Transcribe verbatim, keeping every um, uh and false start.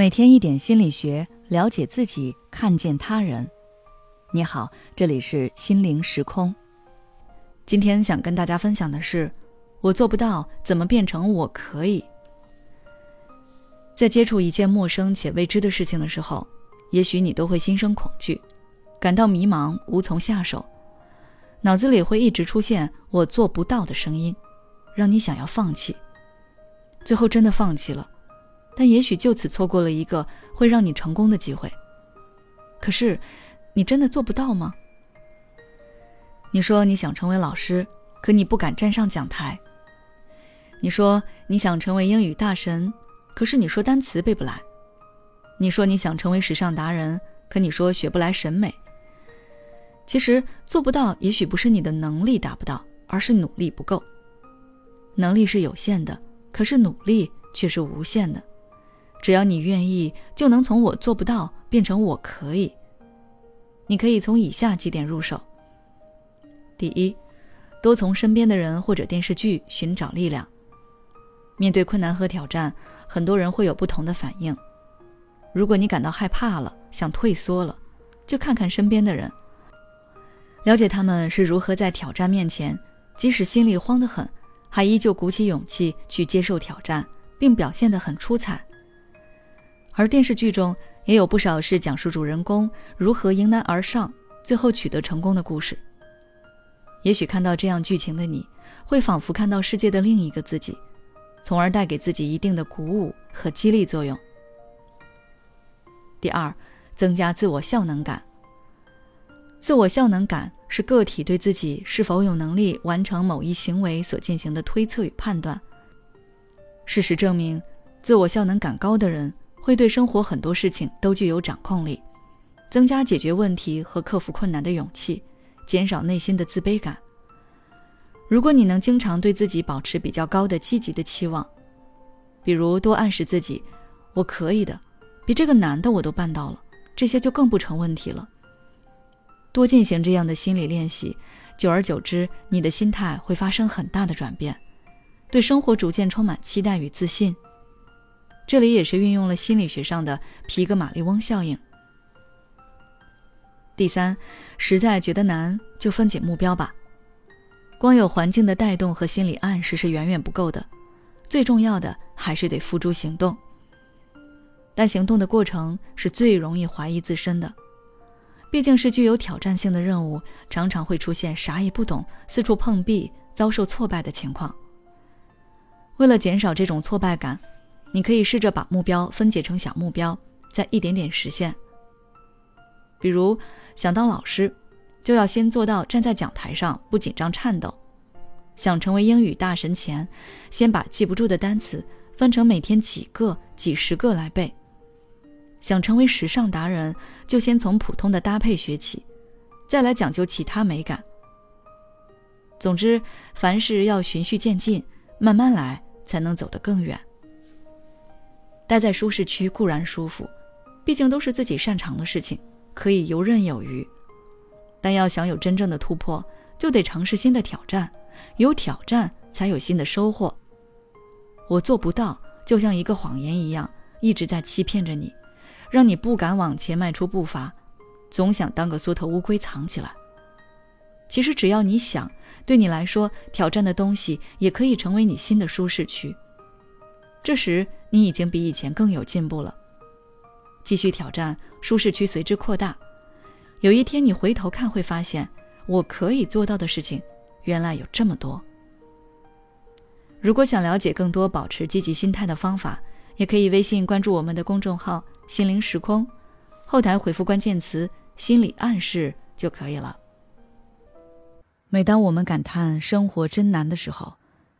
每天一点心理学，了解自己，看见他人。你好，这里是心灵时空。今天想跟大家分享的是，我做不到，怎么变成我可以？在接触一件陌生且未知的事情的时候，也许你都会心生恐惧，感到迷茫，无从下手。脑子里会一直出现我做不到的声音，让你想要放弃。最后真的放弃了，但也许就此错过了一个会让你成功的机会。可是，你真的做不到吗？你说你想成为老师，可你不敢站上讲台。你说你想成为英语大神，可是你说单词背不来。你说你想成为时尚达人，可你说学不来审美。其实，做不到也许不是你的能力达不到，而是努力不够。能力是有限的，可是努力却是无限的。只要你愿意，就能从我做不到变成我可以。你可以从以下几点入手。第一，多从身边的人或者电视剧寻找力量。面对困难和挑战，很多人会有不同的反应。如果你感到害怕了，想退缩了，就看看身边的人，了解他们是如何在挑战面前，即使心里慌得很，还依旧鼓起勇气去接受挑战，并表现得很出彩。而电视剧中也有不少是讲述主人公如何迎难而上，最后取得成功的故事。也许看到这样剧情的你，会仿佛看到世界的另一个自己，从而带给自己一定的鼓舞和激励作用。第二，增加自我效能感。自我效能感是个体对自己是否有能力完成某一行为所进行的推测与判断。事实证明，自我效能感高的人会对生活很多事情都具有掌控力，增加解决问题和克服困难的勇气，减少内心的自卑感。如果你能经常对自己保持比较高的积极的期望，比如多暗示自己，我可以的，比这个难的我都办到了，这些就更不成问题了。多进行这样的心理练习，久而久之，你的心态会发生很大的转变，对生活逐渐充满期待与自信。这里也是运用了心理学上的皮格马利翁效应。第三，实在觉得难，就分解目标吧。光有环境的带动和心理暗示是远远不够的，最重要的还是得付诸行动。但行动的过程是最容易怀疑自身的，毕竟是具有挑战性的任务，常常会出现啥也不懂，四处碰壁，遭受挫败的情况。为了减少这种挫败感，你可以试着把目标分解成小目标，再一点点实现。比如，想当老师，就要先做到站在讲台上不紧张颤抖；想成为英语大神前，先把记不住的单词分成每天几个、几十个来背；想成为时尚达人，就先从普通的搭配学起，再来讲究其他美感。总之，凡事要循序渐进，慢慢来，才能走得更远。待在舒适区固然舒服，毕竟都是自己擅长的事情，可以游刃有余。但要想有真正的突破，就得尝试新的挑战，有挑战才有新的收获。我做不到，就像一个谎言一样，一直在欺骗着你，让你不敢往前迈出步伐，总想当个缩头乌龟藏起来。其实只要你想，对你来说，挑战的东西也可以成为你新的舒适区。这时你已经比以前更有进步了，继续挑战，舒适区随之扩大。有一天你回头看，会发现我可以做到的事情原来有这么多。如果想了解更多保持积极心态的方法，也可以微信关注我们的公众号心灵时空，后台回复关键词心理暗示就可以了。每当我们感叹生活真难的时候，